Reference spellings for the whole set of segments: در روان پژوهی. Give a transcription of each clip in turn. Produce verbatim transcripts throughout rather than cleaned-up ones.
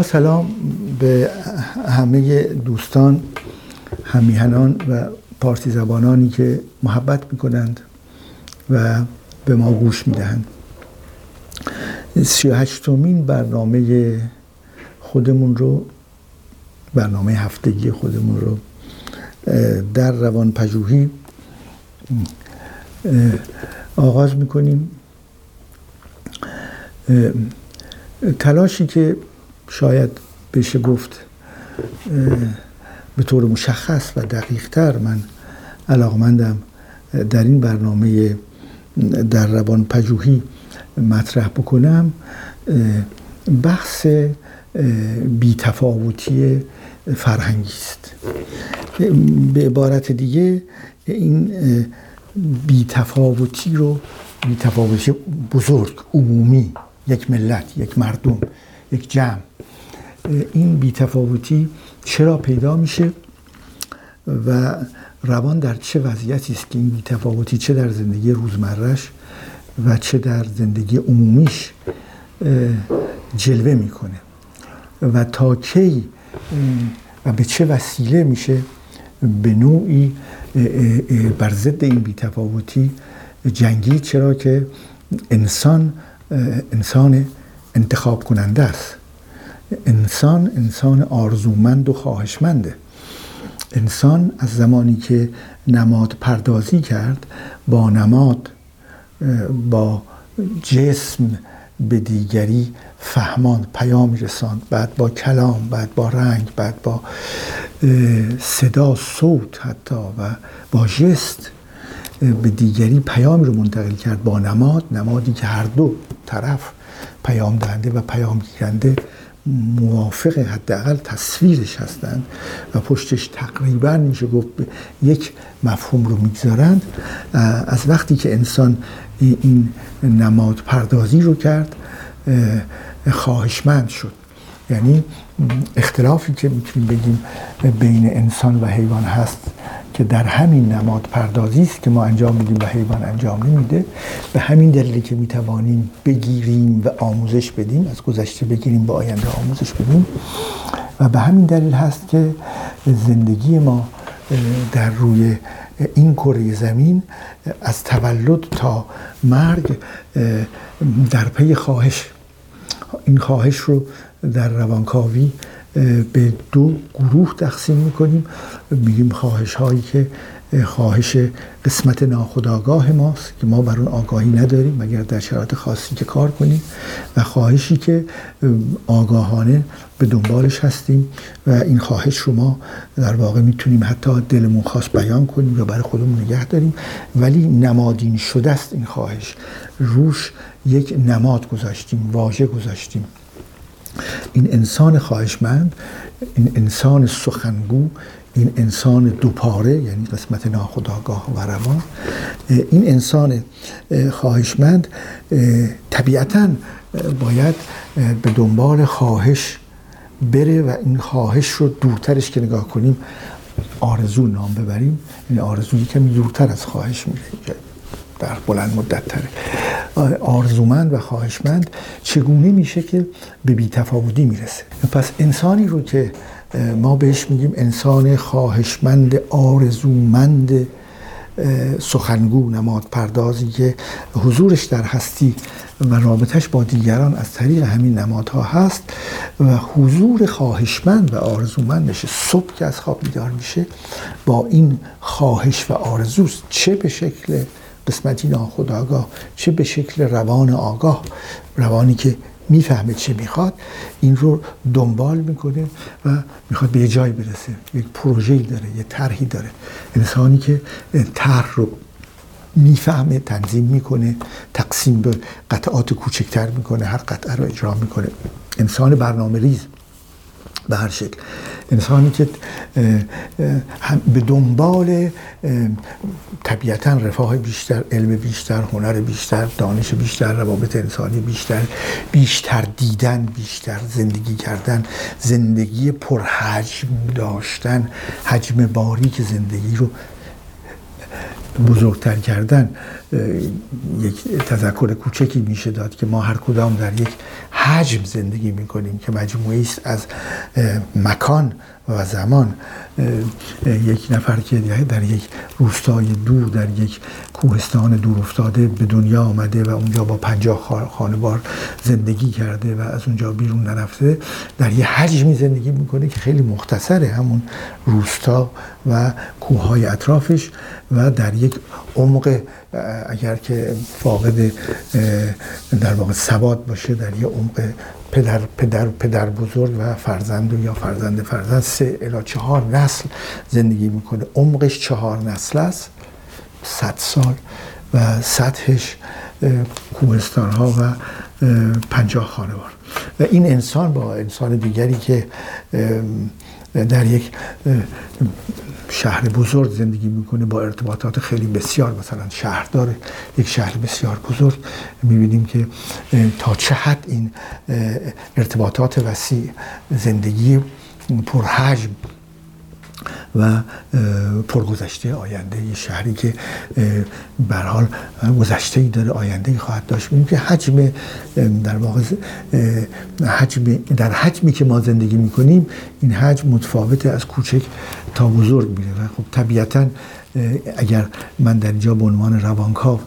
با سلام به همه دوستان، همیهنان و پارسی زبانانی که محبت میکنند و به ما گوش میدهند. سی و هشتمین برنامه خودمون رو برنامه هفتگی خودمون رو در روان پژوهی آغاز میکنیم. تلاشی که شاید بشه گفت به طور مشخص و دقیق تر من علاقمندم در این برنامه در روان پژوهی مطرح بکنم، بحث بی‌تفاوتی فرهنگی است. به عبارت دیگه این بی‌تفاوتی رو، بی‌تفاوتی بزرگ، عمومی، یک ملت، یک مردم، یک جمع، این بی‌تفاوتی چرا پیدا میشه و روان در چه وضعیتی است که این بی‌تفاوتی چه در زندگی روزمره‌اش و چه در زندگی عمومیش جلوه میکنه و تا کی و به چه وسیله میشه به نوعی بر ضد این بی‌تفاوتی جنگی، چرا که انسان انسان انتخاب کننده است، انسان انسان آرزومند و خواهشمنده. انسان از زمانی که نماد پردازی کرد، با نماد، با جسم به دیگری فهمان، پیام رساند، بعد با کلام، بعد با رنگ، بعد با صدا، صوت حتی و با ژست به دیگری پیام رو منتقل کرد، با نماد، نمادی که هر دو طرف، پیام دهنده و پیام گیرنده، موافق حداقل تصویرش هستند و پشتش تقریبا میشه گفت یک مفهوم رو میگذارند. از وقتی که انسان این نماد پردازی رو کرد، خواهشمند شد. یعنی اختلافی که میتونیم بگیم بین انسان و حیوان هست که در همین نماد پردازی است که ما انجام میدیم و حیوان انجام نمیده. به همین دلیلی که میتوانیم بگیریم و آموزش بدیم، از گذشته بگیریم به آینده آموزش بدیم، و به همین دلیل هست که زندگی ما در روی این کره زمین از تولد تا مرگ در پی خواهش. این خواهش رو در روانکاوی به دو گروه تقسیم میکنیم. میگیم خواهش هایی که خواهش قسمت ناخودآگاه ماست که ما بر اون آگاهی نداریم مگر در شرایط خاصی که کار کنیم، و خواهشی که آگاهانه به دنبالش هستیم و این خواهش رو ما در واقع میتونیم حتی دلمون خواست بیان کنیم یا برای خودمون نگه داریم، ولی نمادین شده است. این خواهش روش یک نماد گذاشتیم، واژه گذاشتیم. این انسان خواهشمند، این انسان سخنگو، این انسان دوپاره، یعنی قسمت ناخودآگاه و روان، این انسان خواهشمند طبیعتاً باید به دنبال خواهش بره و این خواهش رو دورترش که نگاه کنیم آرزو نام ببریم. یعنی آرزویی که دورتر از خواهش میشه، در بلند مدت تره. آرزومند و خواهشمند چگونه میشه که به بی‌تفاوتی میرسه؟ پس انسانی رو که ما بهش میگیم انسان خواهشمند، آرزومند، سخنگو، نماد پردازی که حضورش در هستی و رابطش با دیگران از طریق همین نمادها هست و حضور خواهشمند و آرزومند میشه. صبح که از خواب بیدار میشه با این خواهش و آرزوست، چه به شکل قسمتی ناخودآگاه، چه به شکل روان آگاه، روانی که میفهمه چه میخواد، این رو دنبال میکنه و میخواد به یه جایی برسه، یک پروژه‌ای داره، یه طرحی داره. انسانی که طرح رو میفهمه، تنظیم میکنه، تقسیم به قطعات کوچکتر میکنه، هر قطعه رو اجرا میکنه. انسان برنامه ریز به هر شکل، انسانی که به دنبال طبیعتاً رفاه بیشتر، علم بیشتر، هنر بیشتر، دانش بیشتر، روابط انسانی بیشتر، بیشتر دیدن، بیشتر زندگی کردن، زندگی پرحجم داشتن، حجم باریک زندگی رو بزرگتر کردن. یک تذکر کوچکی میشه داد که ما هر کدام در یک حجم زندگی میکنیم که مجموعی است از مکان و زمان. یک نفر که در یک روستای دور، در یک کوهستان دور افتاده به دنیا آمده و اونجا با پنجاه خانوار زندگی کرده و از اونجا بیرون نرفته، در یه حجمی زندگی میکنه که خیلی مختصره، همون روستا و کوههای اطرافش، و در یک عمق اگر که فاقد در واقع ثبات باشه، در یه عمق پدر پدر پدر بزرگ و فرزند و یا فرزند فرزند سه الی چهار نسل زندگی میکنه. عمقش چهار نسل است، صد سال، و سطحش کوهستان ها و پنجاه خانوار. و این انسان با انسان دیگری که در یک شهر بزرگ زندگی میکنه با ارتباطات خیلی بسیار، مثلا شهردار یک شهر بسیار بزرگ، میبینیم که تا چه حد این ارتباطات وسیع، زندگی پرحجم و پرگذشته آینده، یه شهری که به هر حال گذشته‌ای داره، آینده‌ای خواهد داشت، می‌بینیم که حجم در واقع حجم در حجمی که ما زندگی می‌کنیم، این حجم متفاوته، از کوچک تا بزرگ میره. و خب طبیعتاً اگر من در اینجا به عنوان روانکاو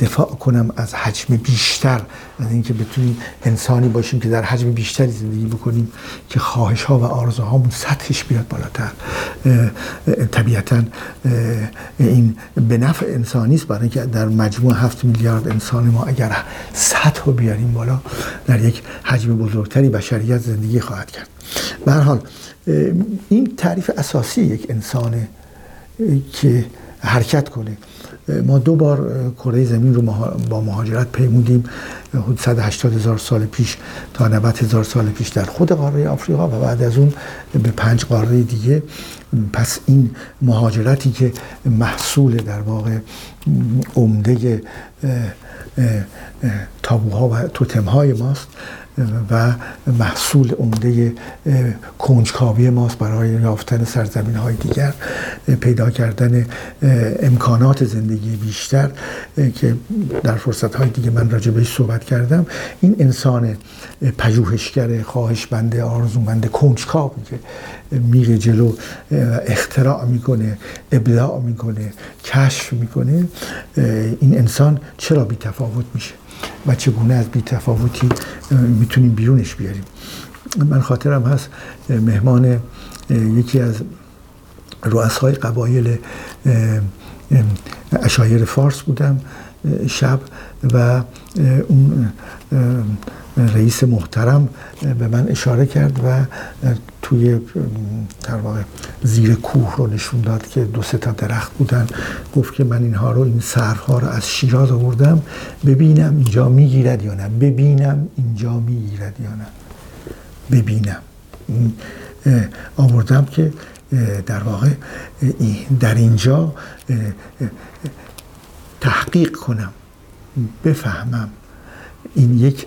دفاع کنم از حجم بیشتر، از اینکه بتونیم انسانی باشیم که در حجم بیشتری زندگی بکنیم که خواهش ها و آرزوهامون سطحش بیاد بالاتر، طبیعتاً این به نفع انسانی است، برای اینکه در مجموع هفت میلیارد انسان ما اگر سطح رو بیاریم بالا، در یک حجم بزرگتری بشریت زندگی خواهد کرد. به هر حال این تعریف اساسی یک انسانه که حرکت کنه. ما دو بار کره زمین رو با مهاجرت پیمودیم، حدود صد و هشتاد هزار سال پیش تا نود هزار سال پیش در خود قاره آفریقا، و بعد از اون به پنج قاره دیگه. پس این مهاجرتی که محصول در واقع عمده تابوها و توتمهای ماست و محصول عمده کنجکاوی ماست برای یافتن سرزمین‌های دیگر، پیدا کردن امکانات زندگی بیشتر که در فرصت‌های دیگه من راجع بهش صحبت کردم، این انسان پژوهشگر، خواهشمند، آرزومند، کنجکاوی که میره جلو و اختراع میکنه، ابداع میکنه، کشف میکنه، این انسان چرا بی‌تفاوت میشه و چگونه از بی‌تفاوتی میتونیم بیرونش بیاریم. من خاطرم هست مهمان یکی از رؤسای قبایل عشایر فارس بودم شب، و اون رئیس محترم به من اشاره کرد و توی در واقع زیر کوه رو نشون داد که دو سه تا درخت بودن، گفت که من اینها رو، این سرها رو از شیراز آوردم، ببینم اینجا میگیرد یا نه، ببینم اینجا میگیرد یا نه، ببینم آوردم که در واقع در اینجا تحقیق کنم، بفهمم. این یک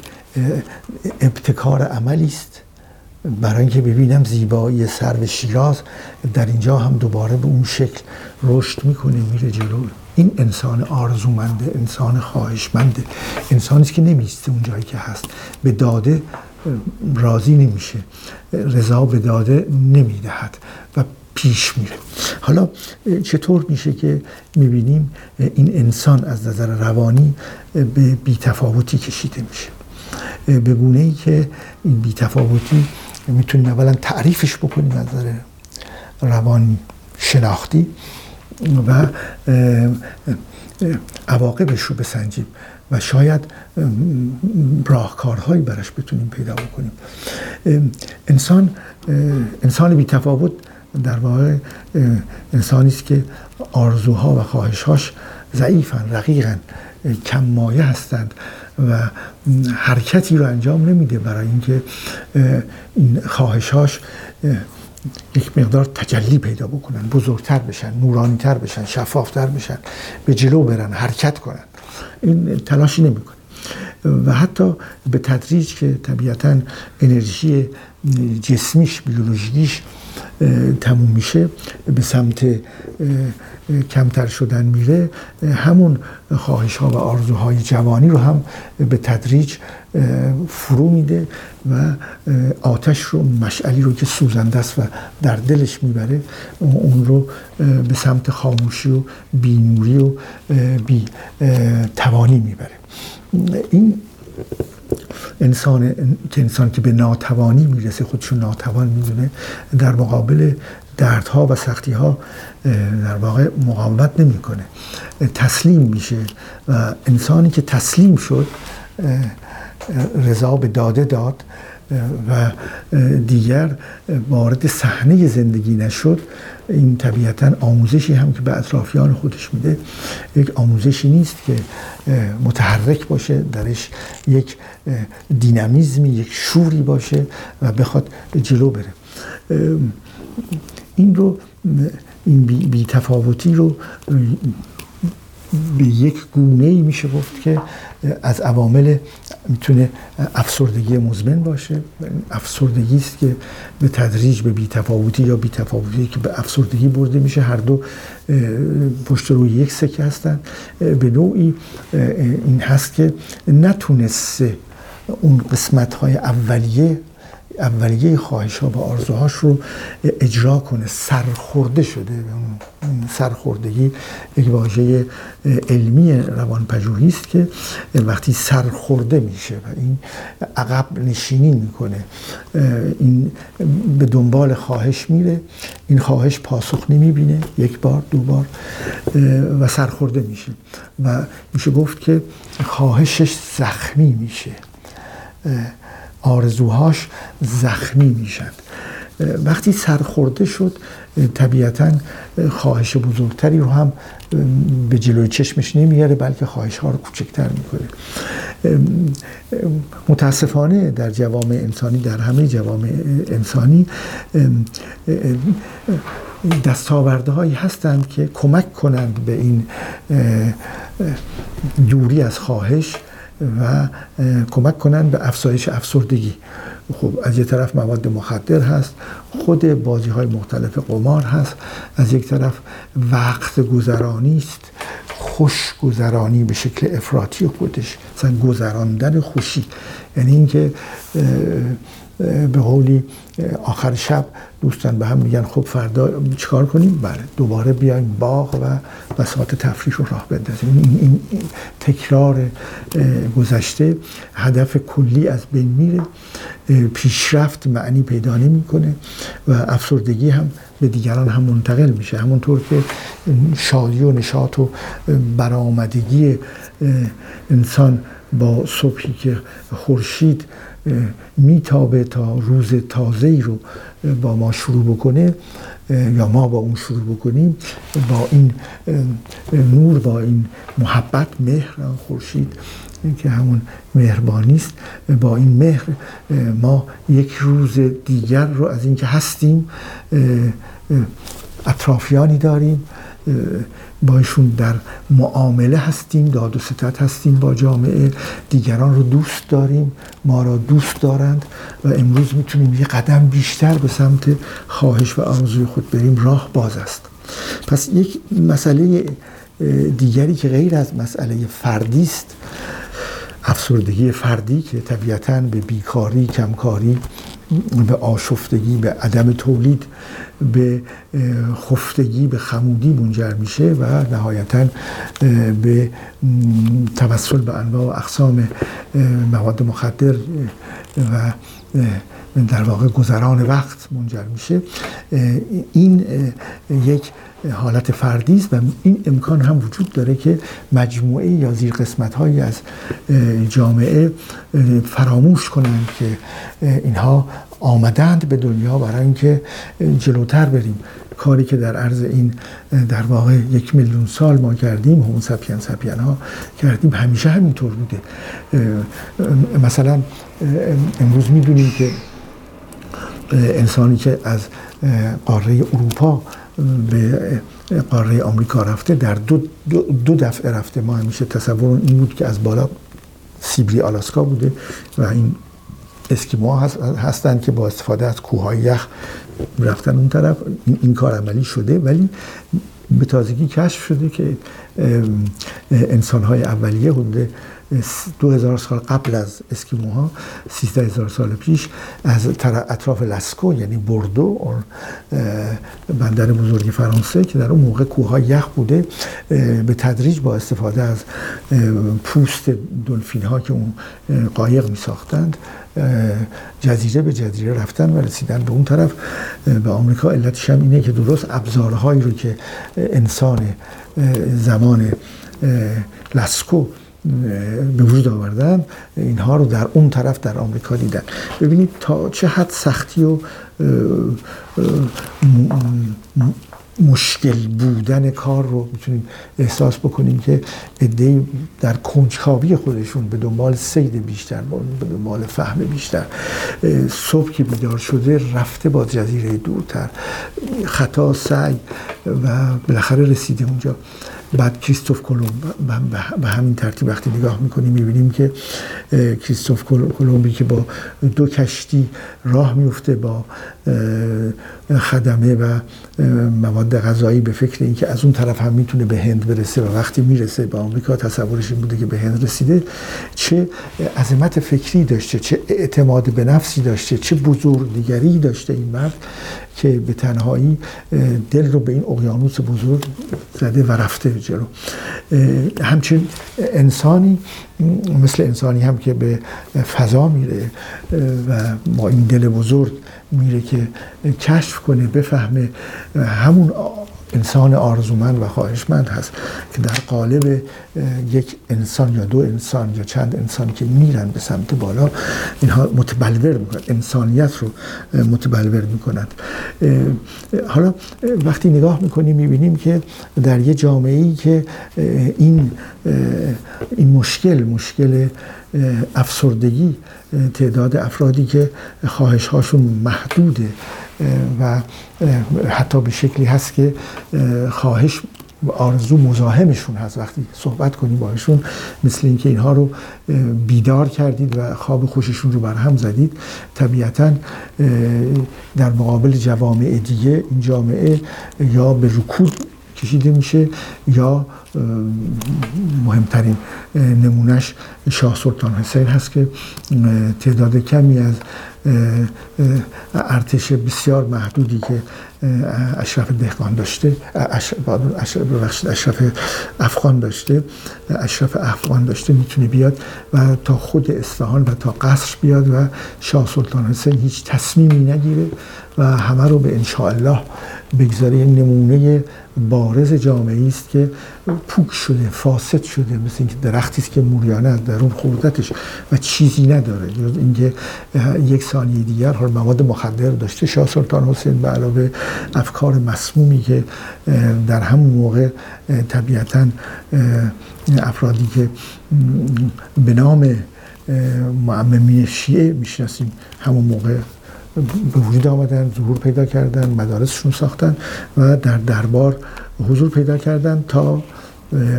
ابتکار عملی است برای اینکه ببینم زیبایی سرو شیراز در اینجا هم دوباره به اون شکل رشد میکنه، میره جلو. این انسان آرزومنده، انسان خواهشمنده، انسانی است که نمیسته اون جایی که هست، به داده راضی نمیشه، رضا به داده نمیدهد و پیش میره. حالا چطور میشه که میبینیم این انسان از نظر روانی به بی‌تفاوتی کشیده میشه؟ به گونه ای که این بی‌تفاوتی میتونیم اولا تعریفش بکنیم از نظر روانی شناختی و عواقبش رو بسنجیم و شاید راهکارهایی براش بتونیم پیدا بکنیم. انسان انسان بی‌تفاوت در واقع انسانی است که آرزوها و خواهش‌هاش ضعیفن، رقیقن، کم مایه هستند و حرکتی رو انجام نمیده برای اینکه این خواهش‌هاش یک مقدار تجلی پیدا بکنن، بزرگتر بشن، نورانی‌تر بشن، شفافتر بشن، به جلو برن، حرکت کنن. این تلاشی نمیکنه و حتی به تدریج که طبیعتاً انرژی جسمیش، بیولوژیش تموم میشه، به سمت کمتر شدن میره، همون خواهش ها و آرزوهای جوانی رو هم به تدریج فرو میده و آتش رو، مشعلی رو که سوزنده است و در دلش میبره، اون رو به سمت خاموشی و بی‌نوری و بی توانی میبره. این انسان که انسان که به ناتوانی میرسه، خودشو ناتوان میدونه، در مقابل دردها و سختیها در واقع مقاومت نمیکنه، تسلیم میشه. و انسانی که تسلیم شد، رضا به داده داد و دیگر وارد صحنه زندگی نشد، این طبیعتاً آموزشی هم که به اطرافیان خودش میده، یک آموزشی نیست که متحرک باشه، درش یک دینامیزمی، یک شوری باشه و بخواد جلو بره. این رو، این بی تفاوتی رو به یک گونه‌ای میشه گفت که از عوامل، میتونه افسردگی مزمن باشه. افسردگی است که به تدریج به بی‌تفاوتی یا بی‌تفاوتی که به افسردگی برده میشه. هر دو پشت روی یک سکه هستن. به نوعی این هست که نتونسته اون قسمت‌های اولیه اولیه خواهش‌ها و آرزوهاش رو اجرا کنه، سرخورده شده. سرخوردگی یک واژه علمی روان پژوهی است که وقتی سرخورده میشه و این عقب نشینی میکنه، این به دنبال خواهش میره، این خواهش پاسخ نمیبینه، یک بار دو بار و سرخورده میشه و میشه گفت که خواهشش زخمی میشه، آرزوهاش زخمی میشن. وقتی سرخورده شد، طبیعتاً خواهش بزرگتری رو هم به جلوی چشمش نمیاره، بلکه خواهش ها رو کوچکتر میکنه. متاسفانه در جوامع انسانی، در همه جوامع انسانی، دستاورده هایی هستند که کمک کنند به این دوری از خواهش و کمک کنند به افزایش افسردگی. خب از یک طرف مواد مخدر هست، خود بازی های مختلف قمار هست، از یک طرف وقت گذرانی است، خوش گذرانی به شکل افراطی خودش، مثلا گذراندن خوشی، یعنی اینکه به قولی آخر شب دوستان به هم میگن خب فردا چیکار کنیم؟ بله دوباره بیایم باغ و بساط تفریح رو راه بندازیم. این, این, این تکرار گذشته، هدف کلی از بین میره، پیشرفت معنی پیدا نمیکنه و افسردگی هم به دیگران هم منتقل میشه. همونطور که شادی و نشاط و برآمدگی انسان با صبحی که خورشید میتابه تا روز تازه‌ای رو با ما شروع بکنه یا ما با اون شروع بکنیم، با این نور، با این محبت، مهر خورشید که همون مهربانی است، با این مهر ما یک روز دیگر رو از اینکه هستیم، اطرافیانی داریم، باشون در معامله هستیم، داد و ستد هستیم با جامعه، دیگران رو دوست داریم، ما را دوست دارند و امروز میتونیم یه قدم بیشتر به سمت خواهش و آرزوی خود بریم، راه باز است. پس یک مسئله دیگری که غیر از مسئله فردی است، افسردگی فردی که طبیعتاً به بیکاری، کمکاری، به آشفتگی، به عدم تولید، به خفتگی، به خمودی منجر میشه و نهایتاً به توسل به انواع و اقسام مواد مخدر و در واقع گذران وقت منجر میشه. این یک حالت فردی است و این امکان هم وجود داره که مجموعه یا زیر قسمت هایی از جامعه فراموش کنند که اینها آمدند به دنیا برای اینکه جلوتر بریم. کاری که در عرض این در واقع یک میلیون سال ما کردیم، هومو ساپین ساپین ها کردیم، همیشه همینطور بوده. مثلا امروز میدونیم که انسانی که از قاره اروپا به قاره آمریکا رفته، در دو, دو, دو دفعه رفته. ما همیشه تصور این بود که از بالا سیبری آلاسکا بوده و این اسکیموها هستند که با استفاده از کوههای یخ رفتن اون طرف. این کار عملی شده، ولی به تازگی کشف شده که انسان‌های اولیه حدود دو هزار سال قبل از اسکیموها، سیزده هزار سال پیش، از اطراف لاسکو یعنی بردو، بندر بزرگ فرانسه که در اون موقع کوه‌ها یخ بوده، به تدریج با استفاده از پوست دلفین‌ها که اون قایق می‌ساختند جزیره به جزیره رفتن و رسیدن به اون طرف به آمریکا. علتش هم اینه که درست ابزارهایی رو که انسان زمان لاسکو به وجود آوردن، اینها رو در اون طرف در آمریکا دیدن. ببینید تا چه حد سختی و مشکل بودن کار رو میتونیم احساس بکنیم که عده‌ای در کنجکاوی خودشون به دنبال صید بیشتر، به دنبال فهم بیشتر، صبح که بیدار شده رفته با جزیره دورتر، خطا، سعی و بالاخره رسیده اونجا. بعد کریستوف کلمب به همین ترتیب وقتی نگاه میکنیم میبینیم که کریستوف کلمبی که با دو کشتی راه میفته با خدمه و مواد غذایی به فکر اینکه از اون طرف هم میتونه به هند برسه، و وقتی میرسه به آمریکا تصورش این بوده که به هند رسیده. چه عظمت فکری داشته، چه اعتماد به نفسی داشته، چه بزرگدیگری داشته این مرد که به تنهایی دل رو به این اقیانوس بزرگ زده و رفته جلو. همچنین انسانی مثل انسانی هم که به فضا میره و با این دل بزرگ میره که کشف کنه، بفهمه، همون انسان آرزومند و خواهشمند هست که در قالب یک انسان یا دو انسان یا چند انسان که میرن به سمت بالا، اینها متبلور میکنند، انسانیت رو متبلور میکنند. حالا وقتی نگاه میکنیم میبینیم که در یه جامعه‌ای که این این مشکل مشکل افسردگی، تعداد افرادی که خواهش‌هاشون محدوده و حتی به شکلی هست که خواهش آرزو مزاحمشون هست، وقتی صحبت کنی باهاشون مثل اینکه اینها رو بیدار کردید و خواب خوششون رو برهم زدید. طبیعتاً در مقابل جوامع دیگه این جامعه یا به رکود کشیده میشه یا مهمترین نمونش شاه سلطان حسین هست که تعداد کمی از ارتش بسیار محدودی که اشرف دهقان داشته، اشرف افغان داشته، اشرف افغان داشته میتونه بیاد و تا خود اصفهان و تا قصر بیاد و شاه سلطان حسین هیچ تصمیمی نگیره و همه رو به انشاءالله بگذاره. این نمونه بارز جامعه‌ای است که پوک شده، فاسد شده، مثل اینکه درختی است که موریانه از درون خوردتش و چیزی نداره جز اینکه یک ثانیه دیگر حال مواد مخدر داشته. شاه سلطان حسین به علاوه افکار مسمومی که در همون موقع طبیعتاً افرادی که به نام معممین شیعه میشناسیم همون موقع به وجود آمدن، ظهور پیدا کردن، مدارسشون ساختن و در دربار حضور پیدا کردن تا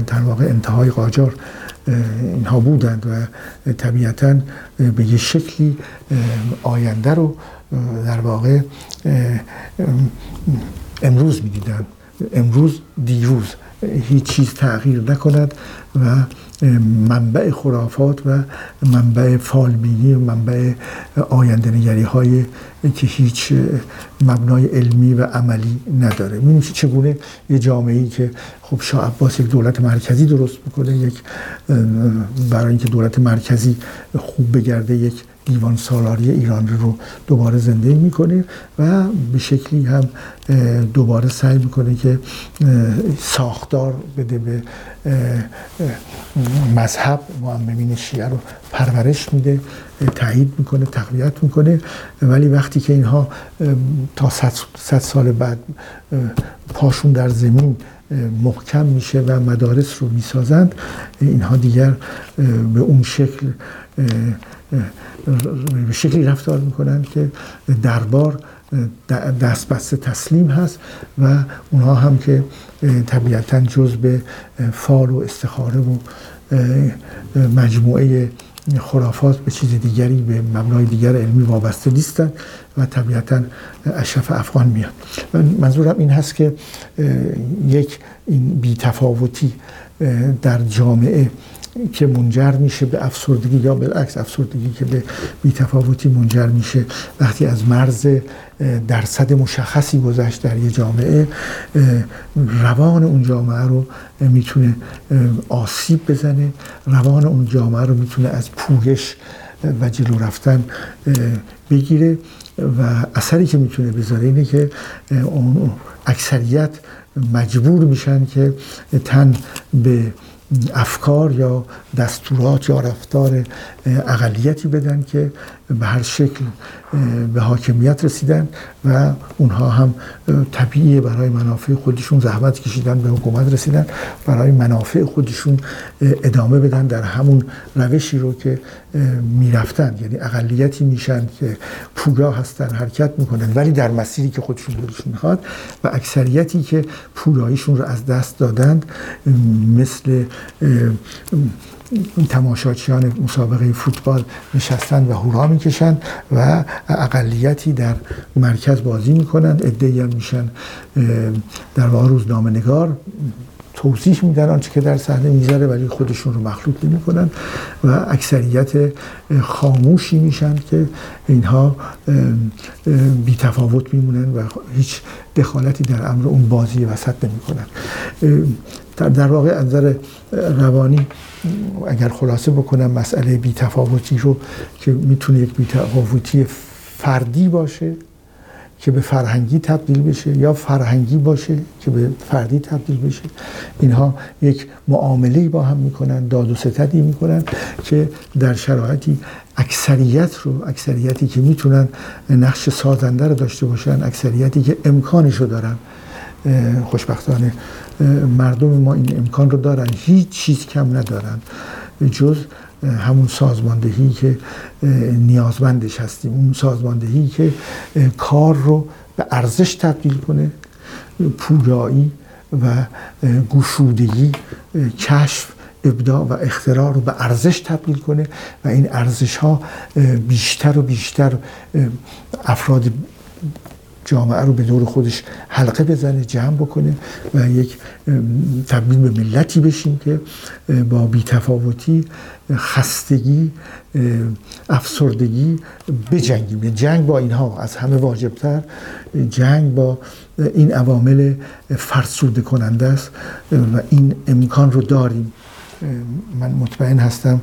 در واقع انتهای قاجار اینها بودند و طبیعتاً به یه شکلی آینده رو در واقع امروز می‌دیدند. امروز دیروز هیچ چیز تغییر نکند و منبع خرافات و منبع فالبینی و منبع آینده‌نگری‌های که هیچ مبنای علمی و عملی نداره. می‌بینیم چگونه یه جامعه‌ای که خب شاه عباس یک دولت مرکزی درست می‌کنه، یک برای اینکه دولت مرکزی خوب بگرده یک دیوان سالاری ایران رو دوباره زنده میکنه و به شکلی هم دوباره سعی میکنه که ساختار بده به مذهب. معممین شیعه رو پرورش میده، تایید میکنه، تقویت میکنه، ولی وقتی که اینها تا صد سال بعد پاشون در زمین محکم میشه و مدارس رو میسازند، اینها دیگر به اون شکل به شکلی رفتار میکنند که دربار دست بسته تسلیم هست و اونها هم که طبیعتاً جز به فال و استخاره و مجموعه خرافات به چیز دیگری، به مبنای دیگر علمی وابسته نیستند و طبیعتاً اشرف افغان میاد. من منظورم این هست که یک این بی‌تفاوتی در جامعه که منجر میشه به افسردگی یا بالعکس افسردگی که به بی‌تفاوتی منجر میشه وقتی از مرز درصد مشخصی گذشت در یه جامعه، روان اون جامعه رو میتونه آسیب بزنه، روان اون جامعه رو میتونه از پویش و جلو رفتن بگیره و اثری که میتونه بذاره اینه که اون اکثریت مجبور میشن که تن به افکار یا دستورات یا رفتار اقلیتی بدن که به هر شکل به حاکمیت رسیدن و اونها هم طبیعی برای منافع خودشون زحمت کشیدن، به حکومت رسیدن، برای منافع خودشون ادامه بدن در همون روشی رو که میرفتن، یعنی اقلیتی میشن که پویا هستن، حرکت میکنن ولی در مسیری که خودشون خودشون میخواد و اکثریتی که پویاییشون رو از دست دادند مثل تماشاچیان مسابقه فوتبال نشستن و هورا میکشن و اقلیتی در مرکز بازی میکنن، عده‌ای هم میشن در واقع روزنامه نگار، توضیح میدن آنچه که در صحنه میذاره ولی خودشون رو مخلوط نمیکنن و اکثریت خاموشی میشن که اینها بی‌تفاوت میمونن و هیچ دخالتی در امر اون بازی وسط نمیکنن. در واقع از نظر روانی اگر خلاصه بکنم مسئله بی‌تفاوتی رو که میتونه یک بی‌تفاوتی فردی باشه که به فرهنگی تبدیل بشه یا فرهنگی باشه که به فردی تبدیل بشه، اینها یک معامله با هم میکنن، داد و ستدی میکنن که در شرایطی اکثریت رو، اکثریتی که میتونن نقش سازنده رو داشته باشن، اکثریتی که امکانش رو دارن، خوشبختانه مردم ما این امکان رو دارن، هیچ چیز کم ندارن جز همون سازماندهی که نیازمندش هستیم، اون سازماندهی که کار رو به ارزش تبدیل کنه، پویایی و گشودگی، کشف، ابداع و اختراع رو به ارزش تبدیل کنه و این ارزش ها بیشتر و بیشتر افراد جامعه رو به دور خودش حلقه بزنه، جمع بکنه و یک تبدیل به ملتی بشیم که با بی‌تفاوتی، خستگی، افسردگی بجنگیم. جنگ با اینها از همه واجبتر، جنگ با این عوامل فرسوده کننده است و این امکان رو داریم. من مطمئن هستم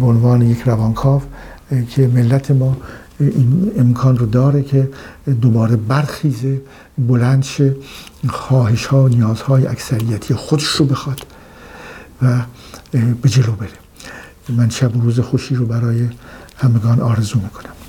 به عنوان یک روانکاو که ملت ما این امکان رو داره که دوباره برخیزه، بلند شه، خواهش ها و نیازهای اکثریتی خودش رو بخواد و به جلو بره. من شب و روز خوشی رو برای همگان آرزو میکنم.